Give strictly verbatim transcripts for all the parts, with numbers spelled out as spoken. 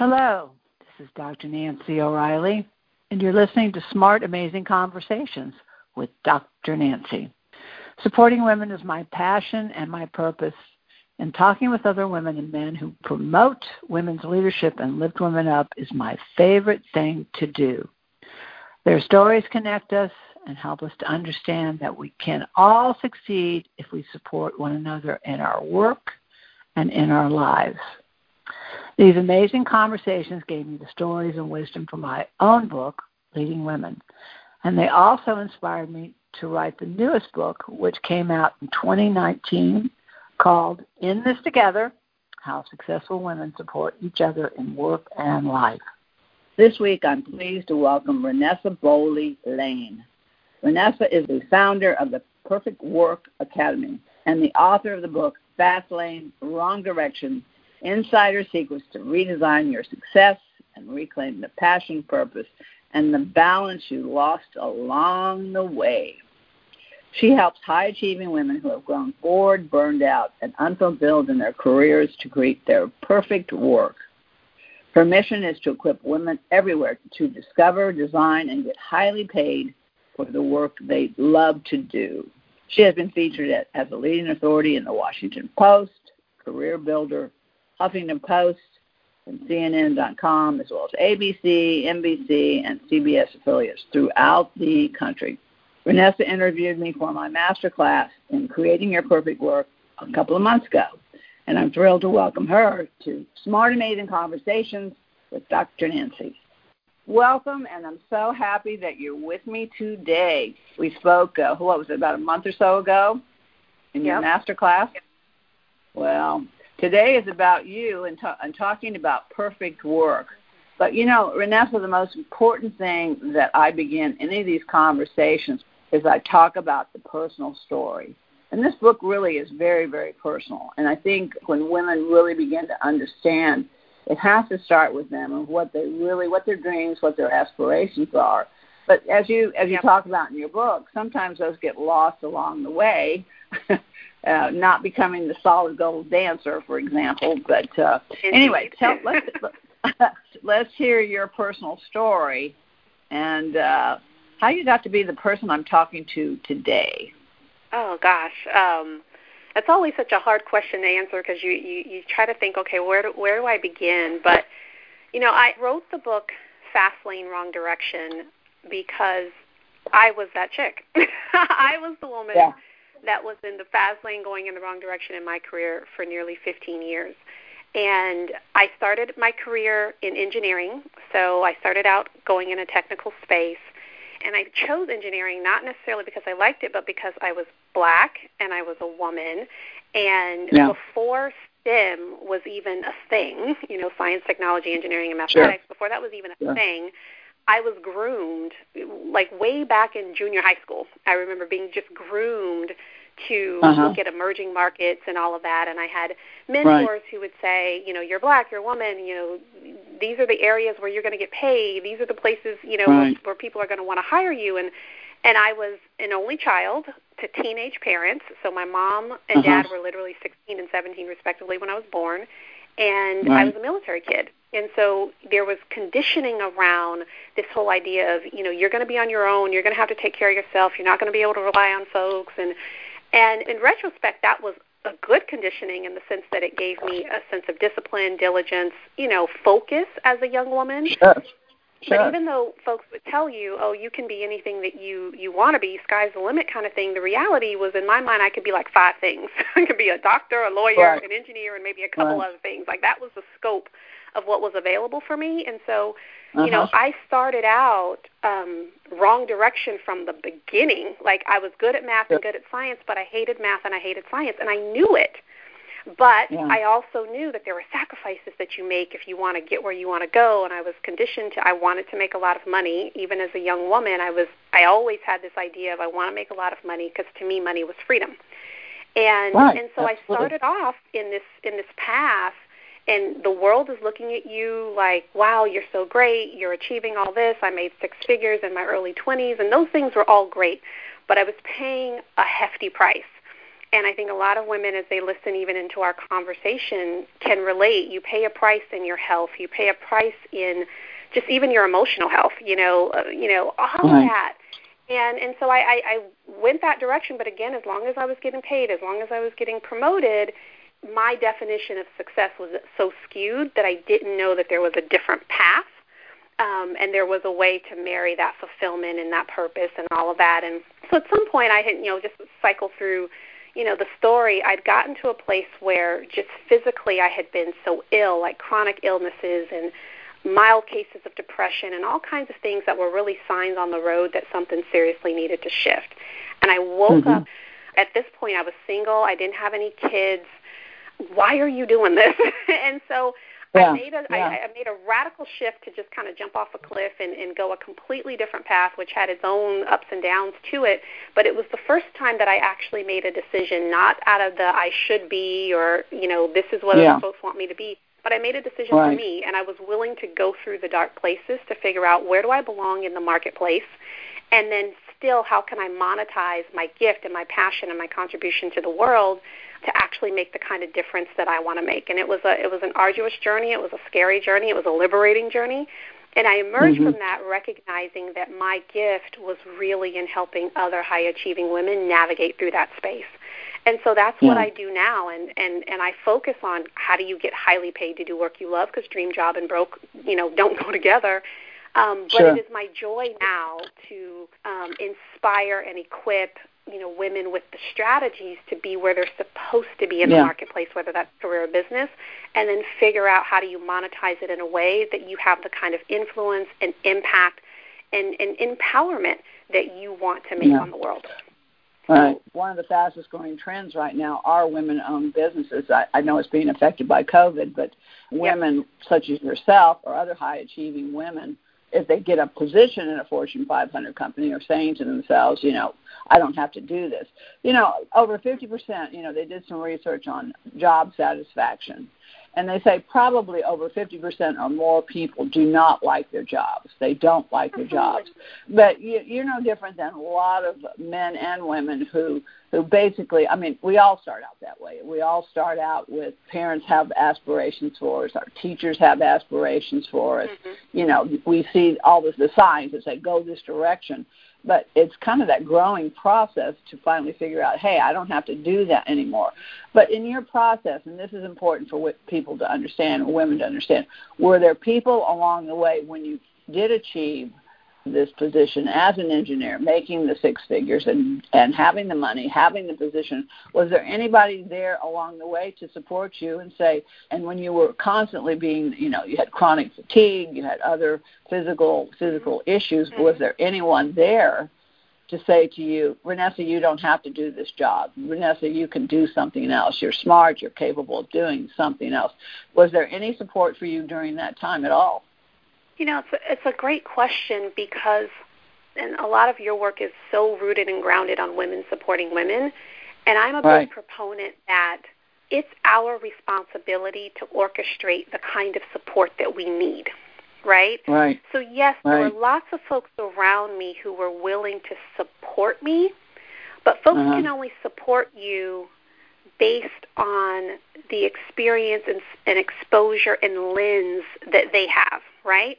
Hello, this is Doctor Nancy O'Reilly, and you're listening to Smart, Amazing Conversations with Doctor Nancy. Supporting women is my passion and my purpose, and talking with other women and men who promote women's leadership and lift women up is my favorite thing to do. Their stories connect us and help us to understand that we can all succeed if we support one another in our work and in our lives. These amazing conversations gave me the stories and wisdom from my own book, Leading Women, and they also inspired me to write the newest book, which came out in twenty nineteen, called In This Together, How Successful Women Support Each Other in Work and Life. This week, I'm pleased to welcome Rhonessa Bowley Lane. Rhonessa is the founder of the Perfect Work Academy and the author of the book, Fast Lane, Wrong Directions, Insider Secrets to Redesign Your Success and Reclaim the Passion, Purpose, and the Balance You Lost Along the Way. She helps high-achieving women who have grown bored, burned out, and unfulfilled in their careers to create their perfect work. Her mission is to equip women everywhere to discover, design, and get highly paid for the work they love to do. She has been featured as a leading authority in the Washington Post, Career Builder, Huffington Post, and C N N dot com, as well as A B C, N B C, and C B S affiliates throughout the country. Rhonessa interviewed me for my masterclass in creating your perfect work a couple of months ago, and I'm thrilled to welcome her to Smart, Amazing Conversations with Doctor Nancy. Welcome, and I'm so happy that you're with me today. We spoke, uh, what was it, about a month or so ago in your yep. masterclass? Yep. Well, today is about you and, ta- and talking about perfect work. But, you know, Rhonessa, the most important thing that I begin any of these conversations is I talk about the personal story. And this book really is very, very personal. And I think when women really begin to understand, it has to start with them and what they really, what their dreams, what their aspirations are. But as you as you talk about in your book, sometimes those get lost along the way, uh, not becoming the solid gold dancer, for example. But uh, anyway, tell, let's, let's hear your personal story and uh, how you got to be the person I'm talking to today. Oh, gosh. Um, that's always such a hard question to answer because you, you, you try to think, okay, where do, where do I begin? But, you know, I wrote the book Fast Lane, Wrong Direction, because I was that chick. I was the woman yeah. that was in the fast lane going in the wrong direction in my career for nearly fifteen years. And I started my career in engineering, so I started out going in a technical space. And I chose engineering not necessarily because I liked it, but because I was Black and I was a woman. And yeah. before STEM was even a thing, you know, science, technology, engineering, and mathematics, sure. before that was even a yeah. thing, I was groomed, like way back in junior high school. I remember being just groomed to uh-huh. look at emerging markets and all of that. And I had mentors right. who would say, you know, you're Black, you're a woman, you know, these are the areas where you're going to get paid. These are the places, you know, right. where, where people are going to want to hire you. And, and I was an only child to teenage parents. So my mom and uh-huh. dad were literally sixteen and seventeen, respectively, when I was born. And right. I was a military kid. And so there was conditioning around this whole idea of, you know, you're going to be on your own, you're going to have to take care of yourself, you're not going to be able to rely on folks. And and in retrospect, that was a good conditioning in the sense that it gave me a sense of discipline, diligence, you know, focus as a young woman. Sure. Sure. But even though folks would tell you, oh, you can be anything that you, you want to be, sky's the limit kind of thing, the reality was in my mind I could be like five things. I could be a doctor, a lawyer, right. an engineer, and maybe a couple right. other things. Like that was the scope of what was available for me. And so, you uh-huh. know, I started out um, wrong direction from the beginning. Like I was good at math yep. and good at science, but I hated math and I hated science, and I knew it. But yeah. I also knew that there were sacrifices that you make if you want to get where you want to go, and I was conditioned to, I wanted to make a lot of money. Even as a young woman, I was, I always had this idea of I want to make a lot of money because to me money was freedom. And right. and so Absolutely. I started off in this in this path, and the world is looking at you like, wow, you're so great, you're achieving all this. I made six figures in my early twenties, and those things were all great, but I was paying a hefty price. And I think a lot of women, as they listen even into our conversation, can relate. You pay a price in your health. You pay a price in just even your emotional health, you know, uh, you know, all of that. And and so I, I, I went that direction. But, again, as long as I was getting paid, as long as I was getting promoted, my definition of success was so skewed that I didn't know that there was a different path, um, and there was a way to marry that fulfillment and that purpose and all of that. And so at some point I had, you know, just cycle through, you know, the story. I'd gotten to a place where just physically I had been so ill, like chronic illnesses and mild cases of depression and all kinds of things that were really signs on the road that something seriously needed to shift. And I woke mm-hmm. up. At this point I was single. I didn't have any kids. Why are you doing this? And so yeah, I made a, yeah. I, I made a radical shift to just kind of jump off a cliff and, and go a completely different path, which had its own ups and downs to it. But it was the first time that I actually made a decision, not out of the I should be or, you know, this is what yeah. other folks want me to be, but I made a decision right. for me, and I was willing to go through the dark places to figure out where do I belong in the marketplace, and then still how can I monetize my gift and my passion and my contribution to the world to actually make the kind of difference that I want to make. And it was a it was an arduous journey. It was a scary journey. It was a liberating journey. And I emerged mm-hmm. from that recognizing that my gift was really in helping other high-achieving women navigate through that space. And so that's yeah. what I do now, and, and, and I focus on how do you get highly paid to do work you love, because dream job and broke, you know, don't go together. Um, but sure. it is my joy now to um, inspire and equip, you know, women with the strategies to be where they're supposed to be in yeah. the marketplace, whether that's career or business, and then figure out how do you monetize it in a way that you have the kind of influence and impact and, and empowerment that you want to make yeah. on the world. Uh, one of the fastest-growing trends right now are women-owned businesses. I, I know it's being affected by COVID, but women yep. such as yourself or other high-achieving women, if they get a position in a Fortune five hundred company, are saying to themselves, you know, I don't have to do this. You know, over fifty percent, you know, they did some research on job satisfaction, and they say probably over fifty percent or more people do not like their jobs. They don't like their jobs. But you, you're no different than a lot of men and women who, who basically, I mean, we all start out that way. We all start out with parents have aspirations for us. Our teachers have aspirations for us. Mm-hmm. You know, we see all this, the signs that say go this direction. But it's kind of that growing process to finally figure out, hey, I don't have to do that anymore. But in your process, and this is important for people to understand, women to understand, were there people along the way when you did achieve this position as an engineer, making the six figures and, and having the money, having the position, was there anybody there along the way to support you and say, and when you were constantly being, you know, you had chronic fatigue, you had other physical physical issues, was there anyone there to say to you, Rhonessa, you don't have to do this job. Rhonessa, you can do something else. You're smart. You're capable of doing something else. Was there any support for you during that time at all? You know, it's a, it's a great question because and a lot of your work is so rooted and grounded on women supporting women, and I'm a right. big proponent that it's our responsibility to orchestrate the kind of support that we need, right? Right. So, yes, right. there were lots of folks around me who were willing to support me, but folks uh-huh. can only support you based on the experience and, and exposure and lens that they have, right?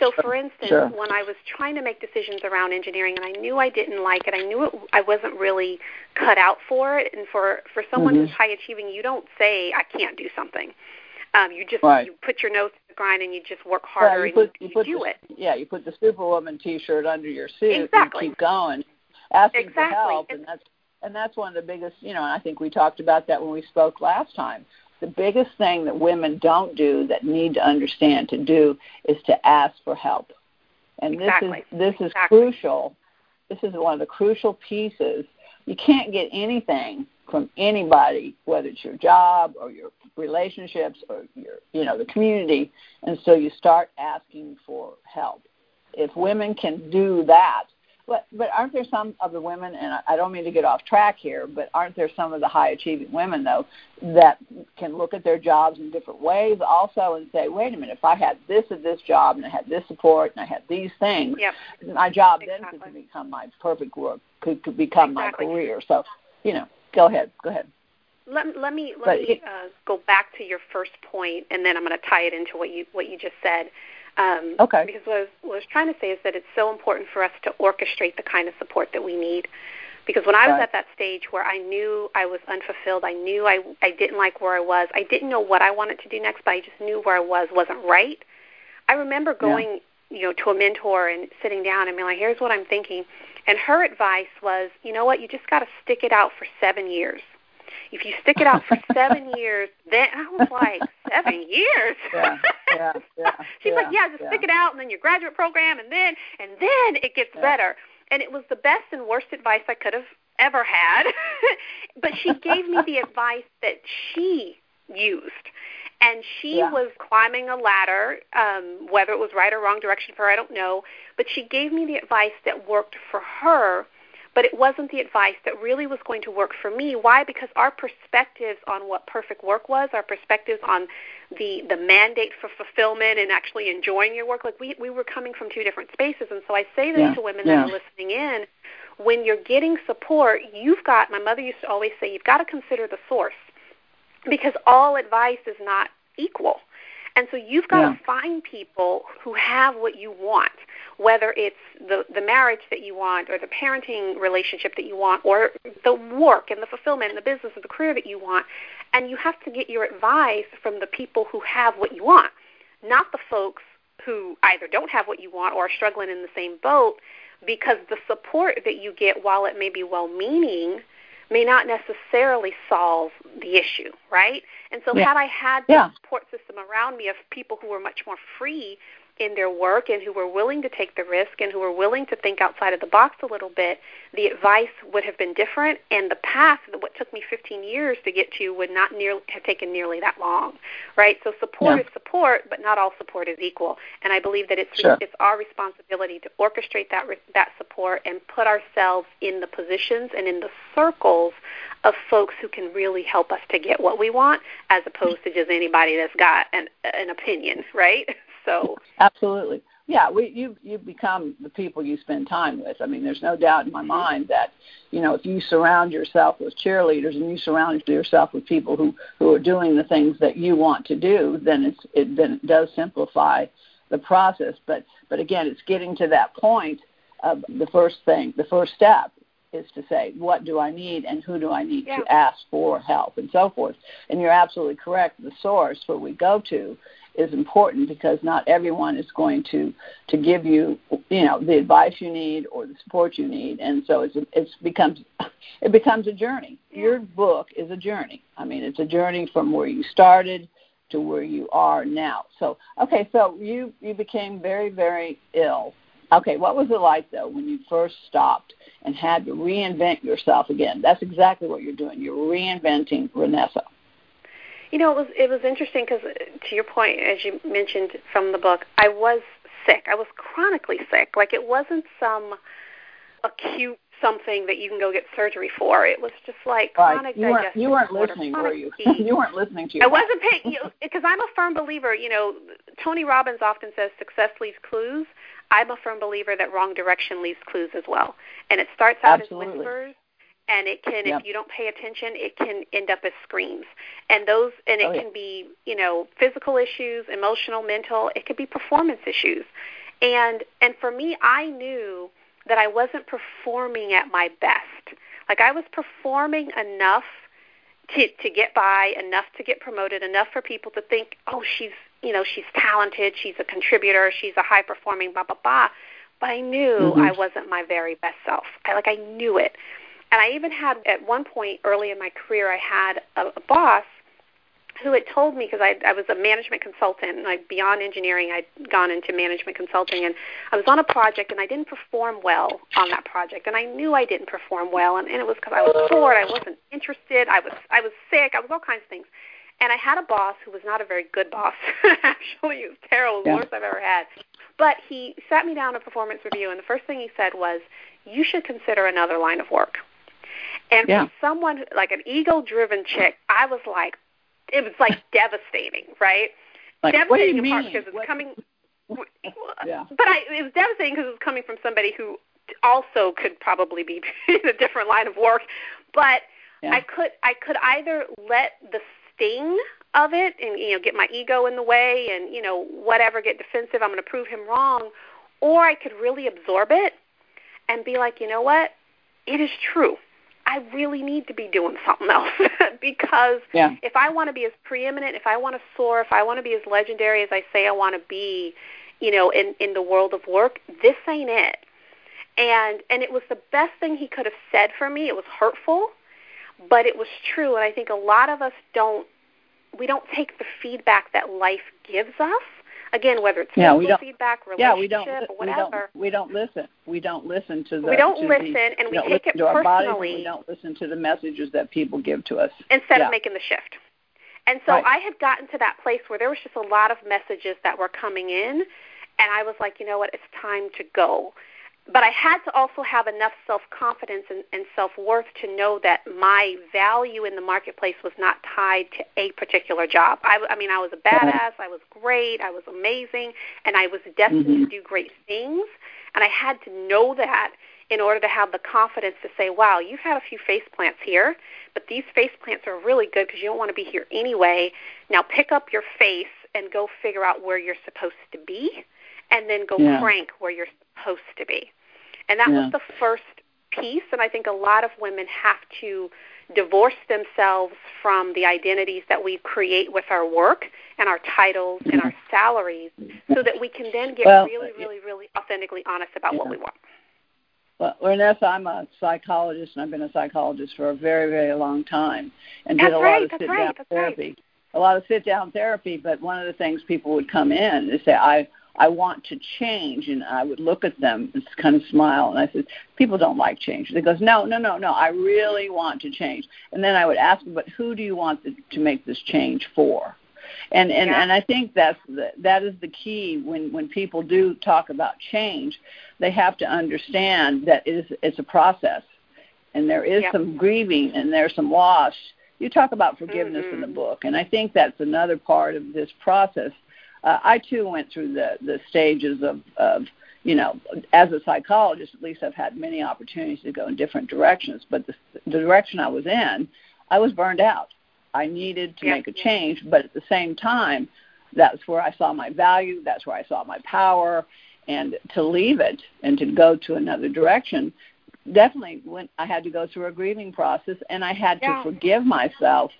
So, for instance, sure. when I was trying to make decisions around engineering and I knew I didn't like it, I knew it, I wasn't really cut out for it. And for, for someone mm-hmm. who's high achieving, you don't say, I can't do something. Um, you just right. you put your nose to the grind and you just work harder well, you put, and you, you, put you do the, it. Yeah, you put the Superwoman T-shirt under your suit exactly. and you keep going, asking exactly. for help. And, and that's And that's one of the biggest, you know, and I think we talked about that when we spoke last time. The biggest thing that women don't do that need to understand to do is to ask for help. And exactly. this is this exactly. is crucial. This is one of the crucial pieces. You can't get anything from anybody, whether it's your job or your relationships or your, you know, the community, and so you start asking for help. If women can do that, But, but aren't there some of the women, and I don't mean to get off track here, but aren't there some of the high-achieving women, though, that can look at their jobs in different ways also and say, wait a minute, if I had this at this job and I had this support and I had these things, yep. my job exactly. then could become my perfect work, could, could become exactly. my career. So, you know, Go ahead. Go ahead. Let, let me let but me it, uh, go back to your first point, and then I'm going to tie it into what you what you just said. Um, okay. Because what I, was, what I was trying to say is that it's so important for us to orchestrate the kind of support that we need. Because when I was right. at that stage where I knew I was unfulfilled, I knew I, I didn't like where I was, I didn't know what I wanted to do next, but I just knew where I was wasn't right. I remember going, yeah. you know, to a mentor and sitting down and being like, here's what I'm thinking. And her advice was, you know what, you just got to stick it out for seven years. If you stick it out for seven years, then I was like, seven years? Yeah, yeah, yeah, She's yeah, like, yeah, just yeah. stick it out, and then your graduate program, and then and then it gets yeah. better. And it was the best and worst advice I could have ever had. But she gave me the advice that she used. And she yeah. was climbing a ladder, um, whether it was right or wrong direction for her, I don't know. But she gave me the advice that worked for her, but it wasn't the advice that really was going to work for me. Why? Because our perspectives on what perfect work was, our perspectives on the the mandate for fulfillment and actually enjoying your work, like we, we were coming from two different spaces. And so I say this yeah. to women yeah. that are listening in, when you're getting support, you've got, my mother used to always say, you've got to consider the source because all advice is not equal. And so you've got yeah. to find people who have what you want, whether it's the, the marriage that you want or the parenting relationship that you want or the work and the fulfillment and the business and the career that you want. And you have to get your advice from the people who have what you want, not the folks who either don't have what you want or are struggling in the same boat, because the support that you get, while it may be well-meaning, may not necessarily solve the issue, right? And so yeah. had I had the yeah. support system around me of people who were much more free in their work and who were willing to take the risk and who were willing to think outside of the box a little bit, the advice would have been different, and the path that what took me fifteen years to get to would not nearly have taken nearly that long, right? So support yeah. is support, but not all support is equal. And I believe that it's sure. it's our responsibility to orchestrate that that support and put ourselves in the positions and in the circles of folks who can really help us to get what we want, as opposed to just anybody that's got an an opinion, right? So absolutely, yeah. We you you become the people you spend time with. I mean, there's no doubt in my mind that, you know, if you surround yourself with cheerleaders and you surround yourself with people who, who are doing the things that you want to do, then it's it then it does simplify the process. But but again, it's getting to that point of the first thing, the first step is to say, what do I need and who do I need yeah. to ask for help and so forth. And you're absolutely correct. The source where we go to is important, because not everyone is going to, to give you, you know, the advice you need or the support you need. And so it's it's becomes it becomes a journey. Yeah. Your book is a journey. I mean, it's a journey from where you started to where you are now. So, okay, so you, you became very, very ill. Okay, what was it like, though, when you first stopped and had to reinvent yourself again? That's exactly what you're doing. You're reinventing Rhonessa. You know, it was it was interesting because, to your point, as you mentioned from the book, I was sick. I was chronically sick. Like, it wasn't some acute something that you can go get surgery for. It was just like chronic right. digestive You weren't, you weren't listening, were you? You weren't listening to your I wife. wasn't paying, because I'm a firm believer, you know, Tony Robbins often says success leaves clues. I'm a firm believer that wrong direction leaves clues as well. And it starts out Absolutely. as whispers. And it can, yep. if you don't pay attention, it can end up as screams. And those, and it oh, yeah. can be, you know, physical issues, emotional, mental. It could be performance issues. And and for me, I knew that I wasn't performing at my best. Like, I was performing enough to to get by, enough to get promoted, enough for people to think, oh, she's, you know, she's talented, she's a contributor, she's a high performing, blah blah blah. But I knew mm-hmm. I wasn't my very best self. I, like I knew it. And I even had, at one point early in my career, I had a, a boss who had told me, because I, I was a management consultant, and I, beyond engineering, I'd gone into management consulting, and I was on a project, and I didn't perform well on that project, and I knew I didn't perform well, and, and it was because I was bored, I wasn't interested, I was I was sick, I was all kinds of things. And I had a boss who was not a very good boss. Actually, he was terrible, the yeah. worst I've ever had. But he sat me down in a performance review, and the first thing he said was, you should consider another line of work. And yeah. for someone, like an ego-driven chick, I was like, it was like devastating, right? Like, devastating what do you in part mean? Because it's what? coming, yeah. but I, it was devastating because it was coming from somebody who also could probably be in a different line of work. But Yeah. I could I could either let the sting of it and, you know, get my ego in the way and, you know, whatever, get defensive, I'm going to prove him wrong, or I could really absorb it and be like, you know what, it is true. I really need to be doing something else because yeah. if I want to be as preeminent, if I want to soar, if I want to be as legendary as I say I want to be, you know, in, in the world of work, this ain't it. And and it was the best thing he could have said for me. It was hurtful, but it was true. And I think a lot of us don't, we don't take the feedback that life gives us. Again, whether it's yeah, we don't, feedback, relationship, yeah, we don't, or whatever. We don't, we don't listen. We don't listen to the... We don't listen, the, and we, we take it personally. Body, we don't listen to the messages that people give to us. Instead yeah. of making the shift. And so right. I had gotten to that place where there was just a lot of messages that were coming in, and I was like, you know what, it's time to go. But I had to also have enough self-confidence and, and self-worth to know that my value in the marketplace was not tied to a particular job. I, I mean, I was a badass, I was great, I was amazing, and I was destined mm-hmm. to do great things. And I had to know that in order to have the confidence to say, wow, you've had a few faceplants here, but these faceplants are really good because you don't want to be here anyway. Now pick up your face and go figure out where you're supposed to be, and then go yeah. crank where you're supposed to be. And that yeah. was the first piece, and I think a lot of women have to divorce themselves from the identities that we create with our work and our titles and our salaries so that we can then get well, really, really, really authentically honest about yeah. what we want. Well, Rhonessa, I'm a psychologist, and I've been a psychologist for a very, very long time and that's did a right, lot of sit-down right, therapy. Right. A lot of sit-down therapy, but one of the things people would come in and say, I I want to change, and I would look at them and kind of smile, and I said, people don't like change. They goes, no, no, no, no, I really want to change. And then I would ask them, but who do you want the, to make this change for? And and, yeah. and I think that's the, that is the key when, when people do talk about change. They have to understand that it is, it's a process, and there is yeah. some grieving, and there's some loss. You talk about forgiveness mm-hmm. in the book, and I think that's another part of this process. Uh, I, too, went through the, the stages of, of, you know, as a psychologist, at least I've had many opportunities to go in different directions. But the, the direction I was in, I was burned out. I needed to yeah. make a change. But at the same time, that's where I saw my value. That's where I saw my power. And to leave it and to go to another direction, definitely went, I had to go through a grieving process, and I had yeah. to forgive myself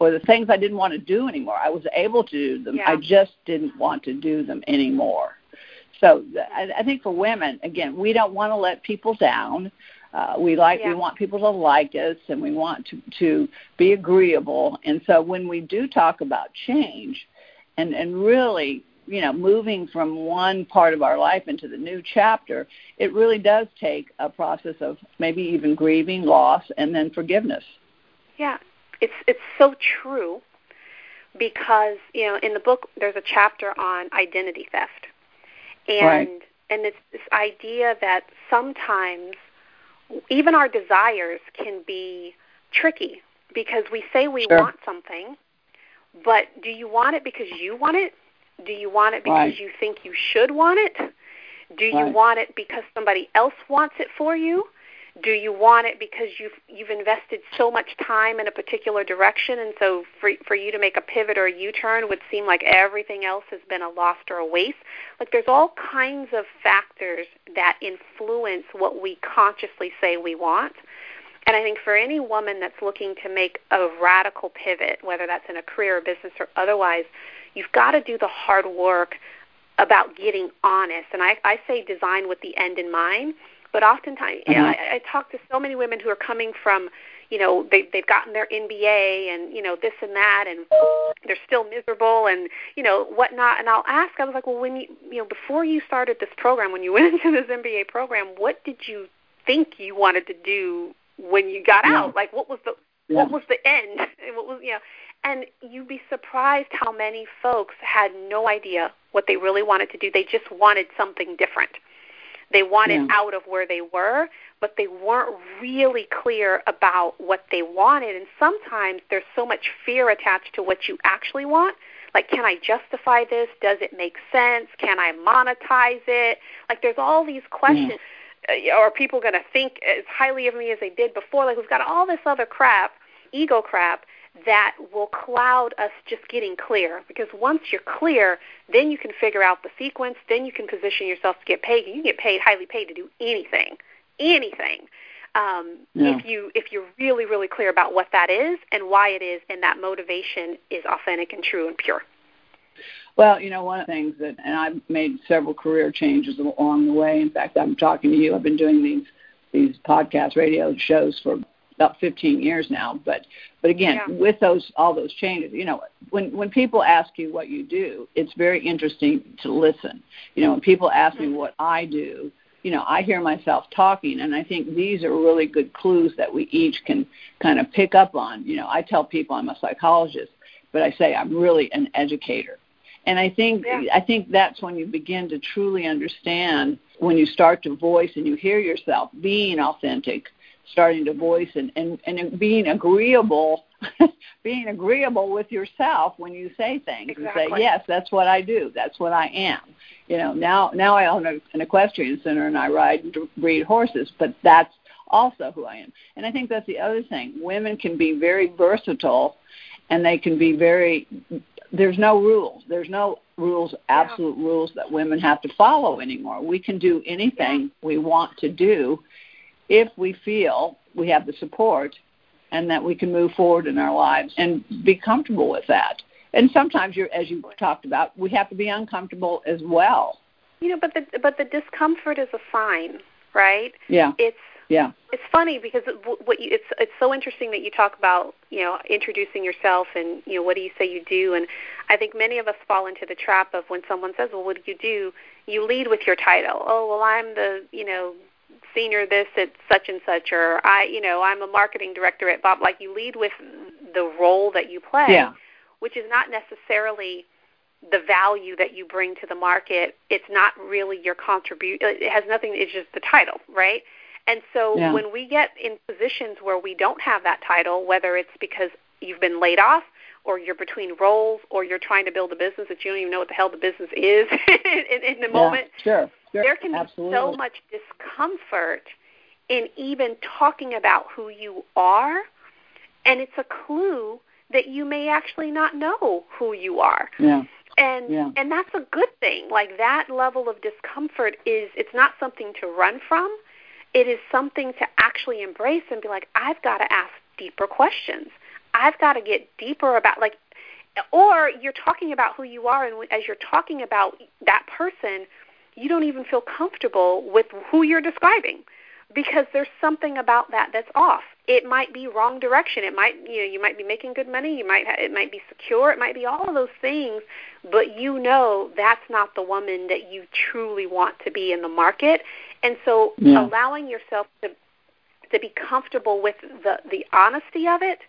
or the things I didn't want to do anymore. I was able to do them. Yeah. I just didn't want to do them anymore. So I, I think for women, again, we don't want to let people down. Uh, we like yeah. we want people to like us, and we want to, to be agreeable. And so when we do talk about change and, and really, you know, moving from one part of our life into the new chapter, it really does take a process of maybe even grieving, loss, and then forgiveness. Yeah. It's it's so true because, you know, in the book there's a chapter on identity theft. And right. and it's this idea that sometimes even our desires can be tricky because we say we sure. want something, but do you want it because you want it? Do you want it because right. you think you should want it? Do you right. want it because somebody else wants it for you? Do you want it because you've you've invested so much time in a particular direction, and so for for you to make a pivot or a U-turn would seem like everything else has been a lost or a waste? Like there's all kinds of factors that influence what we consciously say we want. And I think for any woman that's looking to make a radical pivot, whether that's in a career or business or otherwise, you've got to do the hard work about getting honest. And I, I say design with the end in mind. But oftentimes, mm-hmm. you know, I, I talk to so many women who are coming from, you know, they, they've gotten their M B A and, you know, this and that, and they're still miserable and, you know, whatnot. And I'll ask, I was like, well, when you, you know, before you started this program, when you went into this M B A program, what did you think you wanted to do when you got yeah. out? Like, what was the yeah. what was the end? What was, you know? And you'd be surprised how many folks had no idea what they really wanted to do. They just wanted something different. They wanted yeah. out of where they were, but they weren't really clear about what they wanted. And sometimes there's so much fear attached to what you actually want. Like, can I justify this? Does it make sense? Can I monetize it? Like, there's all these questions. Yeah. Are people going to think as highly of me as they did before? Like, we've got all this other crap ego crap that will cloud us just getting clear. Because once you're clear, then you can figure out the sequence, then you can position yourself to get paid. You can get paid, highly paid, to do anything, anything, um, yeah. if you, if you're really, really clear about what that is and why it is, and that motivation is authentic and true and pure. Well, you know, one of the things that, and I've made several career changes along the way. In fact, I'm talking to you. I've been doing these these podcast radio shows for about fifteen years now. But but again, yeah. with those all those changes, you know, when, when people ask you what you do, it's very interesting to listen. You know, when people ask mm-hmm. me what I do, you know, I hear myself talking, and I think these are really good clues that we each can kind of pick up on. You know, I tell people I'm a psychologist, but I say I'm really an educator. And I think yeah. I think that's when you begin to truly understand, when you start to voice and you hear yourself being authentic, starting to voice and, and, and being agreeable, being agreeable with yourself when you say things. Exactly. And say, yes, that's what I do. That's what I am. You know, now, now I own a, an equestrian center and I ride and breed horses, but that's also who I am. And I think that's the other thing. Women can be very versatile, and they can be very... There's no rules. There's no rules, absolute yeah. rules that women have to follow anymore. We can do anything yeah. we want to do if we feel we have the support and that we can move forward in our lives and be comfortable with that. And sometimes, you're, as you talked about, we have to be uncomfortable as well. You know, but the, but the discomfort is a sign, right? Yeah. It's yeah. It's funny because what you, it's it's so interesting that you talk about, you know, introducing yourself and, you know, what do you say you do? And I think many of us fall into the trap of when someone says, well, what do you do? You lead with your title. Oh, well, I'm the, you know, senior this at such and such, or I, you know, I'm a marketing director at Bob. Like, you lead with the role that you play, yeah. which is not necessarily the value that you bring to the market. It's not really your contribution. It has nothing. It's just the title, right? And so yeah. when we get in positions where we don't have that title, whether it's because you've been laid off or you're between roles or you're trying to build a business that you don't even know what the hell the business is in, in the yeah, moment, sure, sure, there can absolutely. be so much discomfort in even talking about who you are, and it's a clue that you may actually not know who you are. Yeah. And yeah. and that's a good thing. Like, that level of discomfort is, it's not something to run from. It is something to actually embrace and be like, I've got to ask deeper questions. I've got to get deeper about, like, or you're talking about who you are, and as you're talking about that person, you don't even feel comfortable with who you're describing because there's something about that that's off. It might be wrong direction. It might, you know, you might be making good money. You might, ha- it might be secure. It might be all of those things, but you know that's not the woman that you truly want to be in the market. And so yeah. allowing yourself to to be comfortable with the, the honesty of it,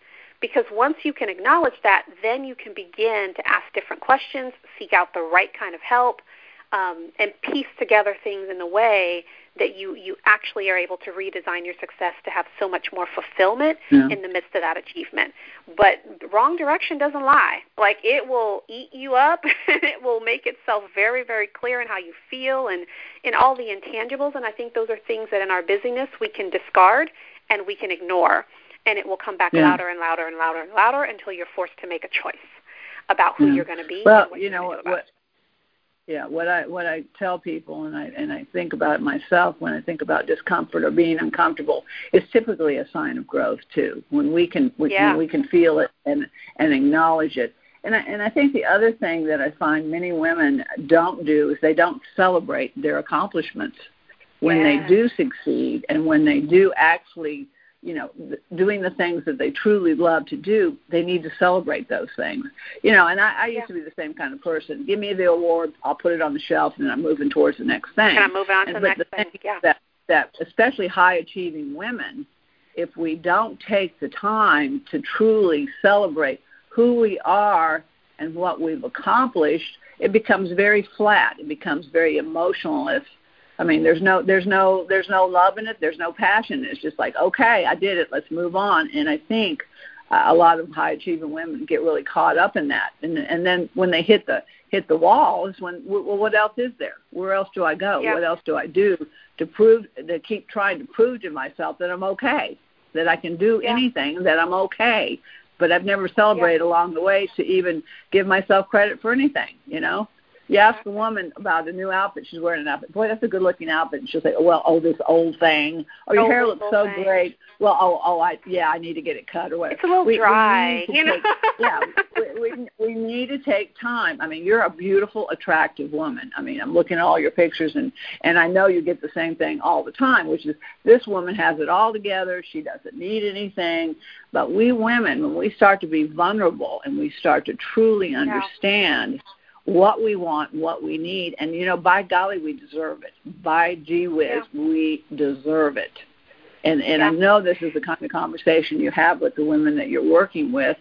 because once you can acknowledge that, then you can begin to ask different questions, seek out the right kind of help, um, and piece together things in a way that you, you actually are able to redesign your success to have so much more fulfillment yeah. in the midst of that achievement. But wrong direction doesn't lie. Like, it will eat you up. It will make itself very, very clear in how you feel and in all the intangibles. And I think those are things that in our busyness we can discard and we can ignore. And it will come back yeah. louder and louder and louder and louder until you're forced to make a choice about who yeah. you're going to be. Well, and what you know what. About. Yeah, what I what I tell people, and I and I think about it myself when I think about discomfort or being uncomfortable, is typically a sign of growth too. When we can we, yeah. when we can feel it and and acknowledge it. And I, and I think the other thing that I find many women don't do is they don't celebrate their accomplishments when yeah. they do succeed, and when they do actually, you know, doing the things that they truly love to do, they need to celebrate those things. You know, and I, I used yeah. to be the same kind of person. Give me the award, I'll put it on the shelf, and then I'm moving towards the next thing. And I'm moving on and to the next the thing, yeah. That, that especially high-achieving women, if we don't take the time to truly celebrate who we are and what we've accomplished, it becomes very flat. It becomes very emotionless. I mean, there's no, there's no, there's no love in it. There's no passion. It's just like, okay, I did it. Let's move on. And I think uh, a lot of high achieving women get really caught up in that. And and then when they hit the hit the wall is when, well, what else is there? Where else do I go? Yeah. What else do I do to prove to keep trying to prove to myself that I'm okay? that I can do yeah. anything, that I'm okay. But I've never celebrated yeah. along the way to even give myself credit for anything, you know. You ask a woman about a new outfit, she's wearing an outfit. Boy, that's a good-looking outfit. And she'll say, oh, well, oh, this old thing. Oh, your oh, hair looks so thing. great. Well, oh, oh, I, yeah, I need to get it cut or whatever. It's a little we, dry, we you know. Take, yeah, we, we we need to take time. I mean, you're a beautiful, attractive woman. I mean, I'm looking at all your pictures, and, and I know you get the same thing all the time, which is this woman has it all together. She doesn't need anything. But we women, when we start to be vulnerable and we start to truly understand yeah. what we want, what we need, and, you know, by golly, we deserve it. By gee whiz, yeah. we deserve it. And and yeah. I know this is the kind of conversation you have with the women that you're working with,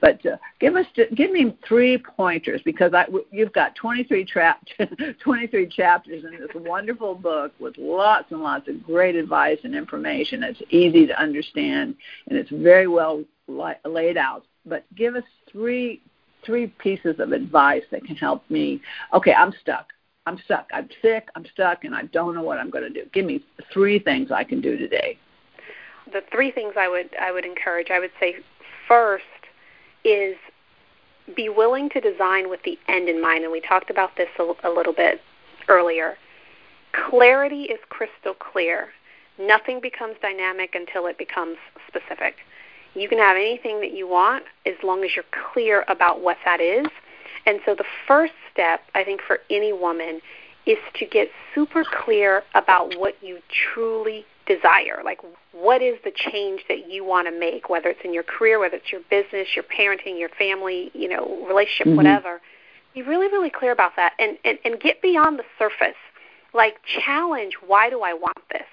but uh, give us give me three pointers, because I, you've got twenty-three, tra- twenty-three chapters in this wonderful book with lots and lots of great advice and information. It's easy to understand, and it's very well li- laid out. But give us three three pieces of advice that can help me. Okay, I'm stuck. I'm stuck. I'm sick. I'm stuck, and I don't know what I'm going to do. Give me three things I can do today. The three things I would I would encourage, I would say first is be willing to design with the end in mind, and we talked about this a, a little bit earlier. Clarity is crystal clear. Nothing becomes dynamic until it becomes specific. You can have anything that you want as long as you're clear about what that is. And so the first step, I think, for any woman is to get super clear about what you truly desire. Like, what is the change that you want to make, whether it's in your career, whether it's your business, your parenting, your family, you know, relationship, mm-hmm. whatever. Be really, really clear about that, and, and, and get beyond the surface. Like, challenge, why do I want this?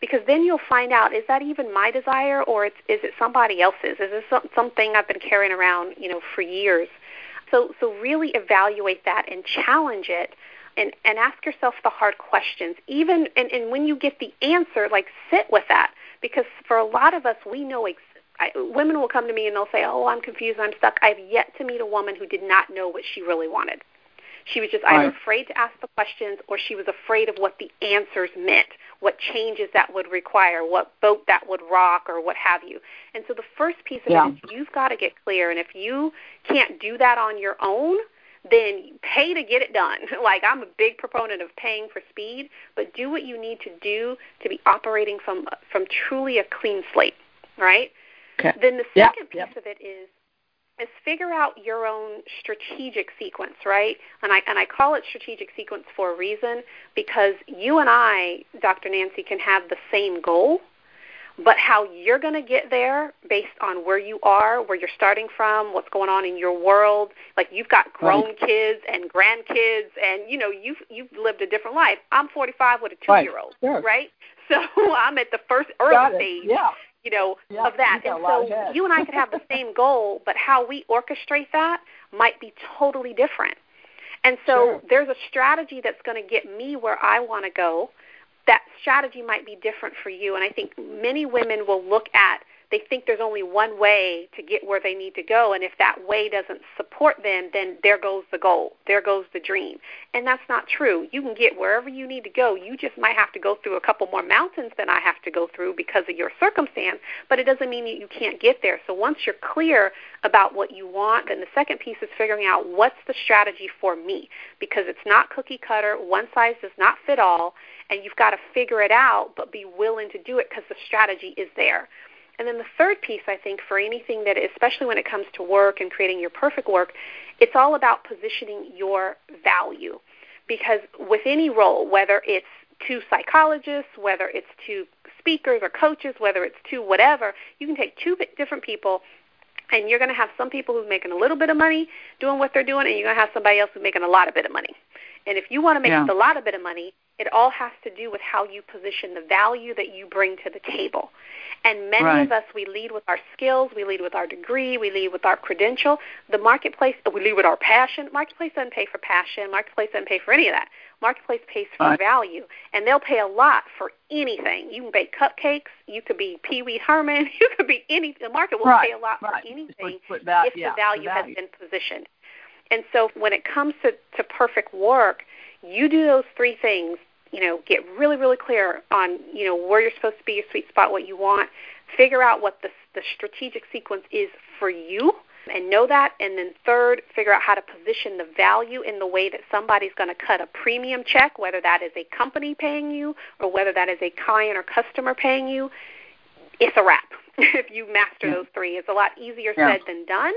Because then you'll find out, is that even my desire, or it's, is it somebody else's? Is this some, something I've been carrying around, you know, for years? So so really evaluate that and challenge it, and, and ask yourself the hard questions. Even and, and when you get the answer, like, sit with that. Because for a lot of us, we know ex- I, women will come to me and they'll say, oh, I'm confused, I'm stuck. I've yet to meet a woman who did not know what she really wanted. She was just either right. afraid to ask the questions, or she was afraid of what the answers meant, what changes that would require, what boat that would rock, or what have you. And so the first piece of yeah. it is you've got to get clear. And if you can't do that on your own, then pay to get it done. Like, I'm a big proponent of paying for speed, but do what you need to do to be operating from from truly a clean slate, right? Okay. Then the second yep. piece yep. of it is, is figure out your own strategic sequence, right? And I and I call it strategic sequence for a reason, because you and I, Doctor Nancy, can have the same goal, but how you're going to get there based on where you are, where you're starting from, what's going on in your world. Like, you've got grown right. kids and grandkids, and, you know, you've, you've lived a different life. I'm forty-five with a two-year-old, right? Sure. right? So I'm at the first early stage. Yeah. you know, yeah, of that. And so you and I could have the same goal, but how we orchestrate that might be totally different. And so sure. there's a strategy that's going to get me where I want to go. That strategy might be different for you. And I think many women will look at, they think there's only one way to get where they need to go. And if that way doesn't support them, then there goes the goal. There goes the dream. And that's not true. You can get wherever you need to go. You just might have to go through a couple more mountains than I have to go through because of your circumstance, but it doesn't mean that you can't get there. So once you're clear about what you want, then the second piece is figuring out what's the strategy for me, because it's not cookie cutter. One size does not fit all, and you've got to figure it out, but be willing to do it because the strategy is there. And then the third piece, I think, for anything that, especially when it comes to work and creating your perfect work, it's all about positioning your value. Because with any role, whether it's two psychologists, whether it's two speakers or coaches, whether it's two whatever, you can take two different people, and you're going to have some people who's making a little bit of money doing what they're doing, and you're going to have somebody else who's making a lot of bit of money. And if you want to make yeah. a lot of bit of money, it all has to do with how you position the value that you bring to the table. And many right. of us, we lead with our skills, we lead with our degree, we lead with our credential. The marketplace, we lead with our passion. Marketplace doesn't pay for passion. Marketplace doesn't pay for any of that. Marketplace pays for right. value, and they'll pay a lot for anything. You can bake cupcakes. You could be Pee Wee Herman. You could be anything. The market will right. pay a lot right. for anything put, put that, if yeah, the value has value. been positioned. And so when it comes to, to perfect work, you do those three things. You know, get really, really clear on, you know, where you're supposed to be, your sweet spot, what you want. figure out what the, the strategic sequence is for you and know that. And then third, figure out how to position the value in the way that somebody's going to cut a premium check, whether that is a company paying you or whether that is a client or customer paying you. It's a wrap if you master yeah. those three. It's a lot easier yeah. said than done,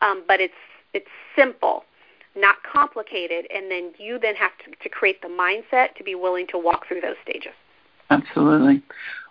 um, but it's it's simple, not complicated, and then you then have to, to create the mindset to be willing to walk through those stages. Absolutely.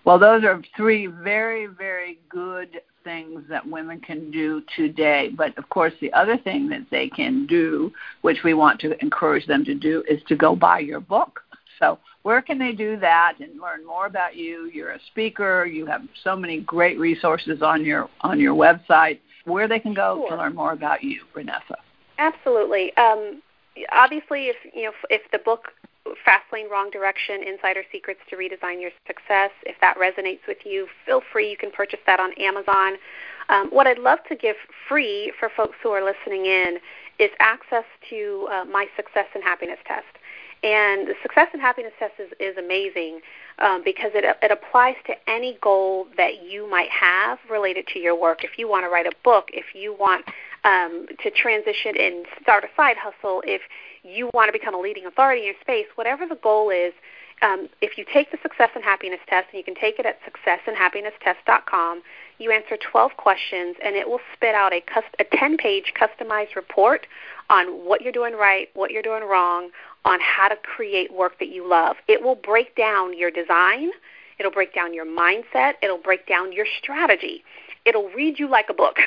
Well, those are three very, very good things that women can do today. But, of course, the other thing that they can do, which we want to encourage them to do, is to go buy your book. So where can they do that and learn more about you? You're a speaker. You have so many great resources on your on your website. Where they can go sure. to learn more about you, Rhonessa. Absolutely. Um, obviously, if you know if the book Fast Lane, Wrong Direction, Insider Secrets to Redesign Your Success, if that resonates with you, feel free. You can purchase that on Amazon. Um, what I'd love to give free for folks who are listening in is access to uh, my Success and Happiness Test. And the Success and Happiness Test is, is amazing um, because it, it applies to any goal that you might have related to your work. If you want to write a book, if you want um, to transition and start a side hustle, if you want to become a leading authority in your space, whatever the goal is, um, if you take the Success and Happiness Test, and you can take it at success and happiness test dot com, you answer twelve questions, and it will spit out a, cust- a ten-page customized report on what you're doing right, what you're doing wrong, on how to create work that you love. It will break down your design. It'll break down your mindset. It'll break down your strategy. It'll read you like a book.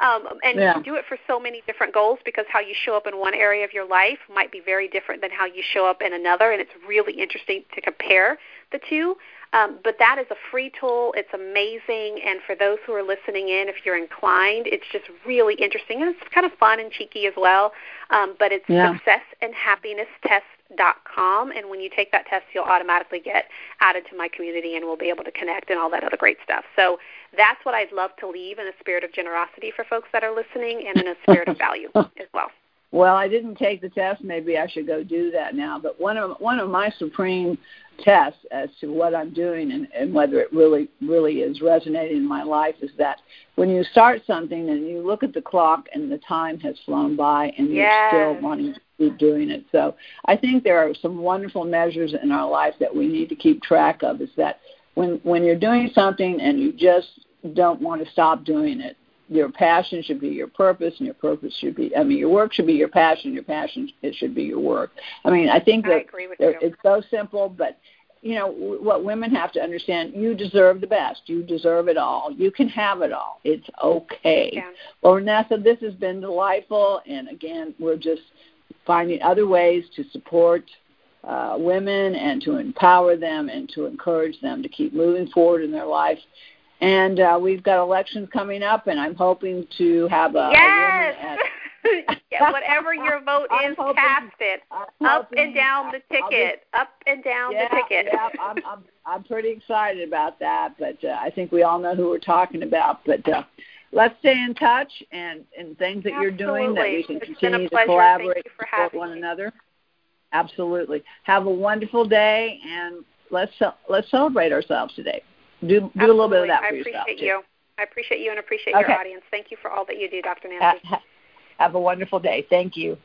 um, and yeah. you can do it for so many different goals because how you show up in one area of your life might be very different than how you show up in another, and it's really interesting to compare the two. Um, but that is a free tool. It's amazing. And for those who are listening in, if you're inclined, it's just really interesting. And it's kind of fun and cheeky as well. Um, but it's yeah. success and happiness test dot com. And when you take that test, you'll automatically get added to my community and we'll be able to connect and all that other great stuff. So that's what I'd love to leave in a spirit of generosity for folks that are listening and in a spirit of value as well. Well, I didn't take the test. Maybe I should go do that now. But one of one of my supreme tests as to what I'm doing and, and whether it really, really is resonating in my life is that when you start something and you look at the clock and the time has flown by and you're yes. still wanting to keep doing it. So I think there are some wonderful measures in our life that we need to keep track of is that when when you're doing something and you just don't want to stop doing it, your passion should be your purpose, and your purpose should be, I mean, your work should be your passion, your passion, it should be your work. I mean, I think that I agree with you. It's so simple, but, you know, what women have to understand, you deserve the best. You deserve it all. You can have it all. It's okay. Yeah. Well, Rhonessa, this has been delightful, and, again, we're just finding other ways to support uh, women and to empower them and to encourage them to keep moving forward in their life. And uh, we've got elections coming up, and I'm hoping to have a, yes. a woman at... yeah, whatever your vote I'm is, hoping, cast it. I'm up hoping, and down the ticket. Be... Up and down yeah, the ticket. Yeah, I'm, I'm, I'm pretty excited about that, but uh, I think we all know who we're talking about. But uh, let's stay in touch and, and things that Absolutely. You're doing that we can it's continue to collaborate with one me. Another. Absolutely. Have a wonderful day, and let's let's celebrate ourselves today. Do, do a little bit of that for yourself. I appreciate yourself, you. Too. I appreciate you and appreciate okay. your audience. Thank you for all that you do, Doctor Nancy. Have, have a wonderful day. Thank you.